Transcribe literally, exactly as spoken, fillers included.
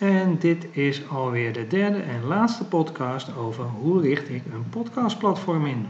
En dit is alweer de derde en laatste podcast over hoe richt ik een podcastplatform in.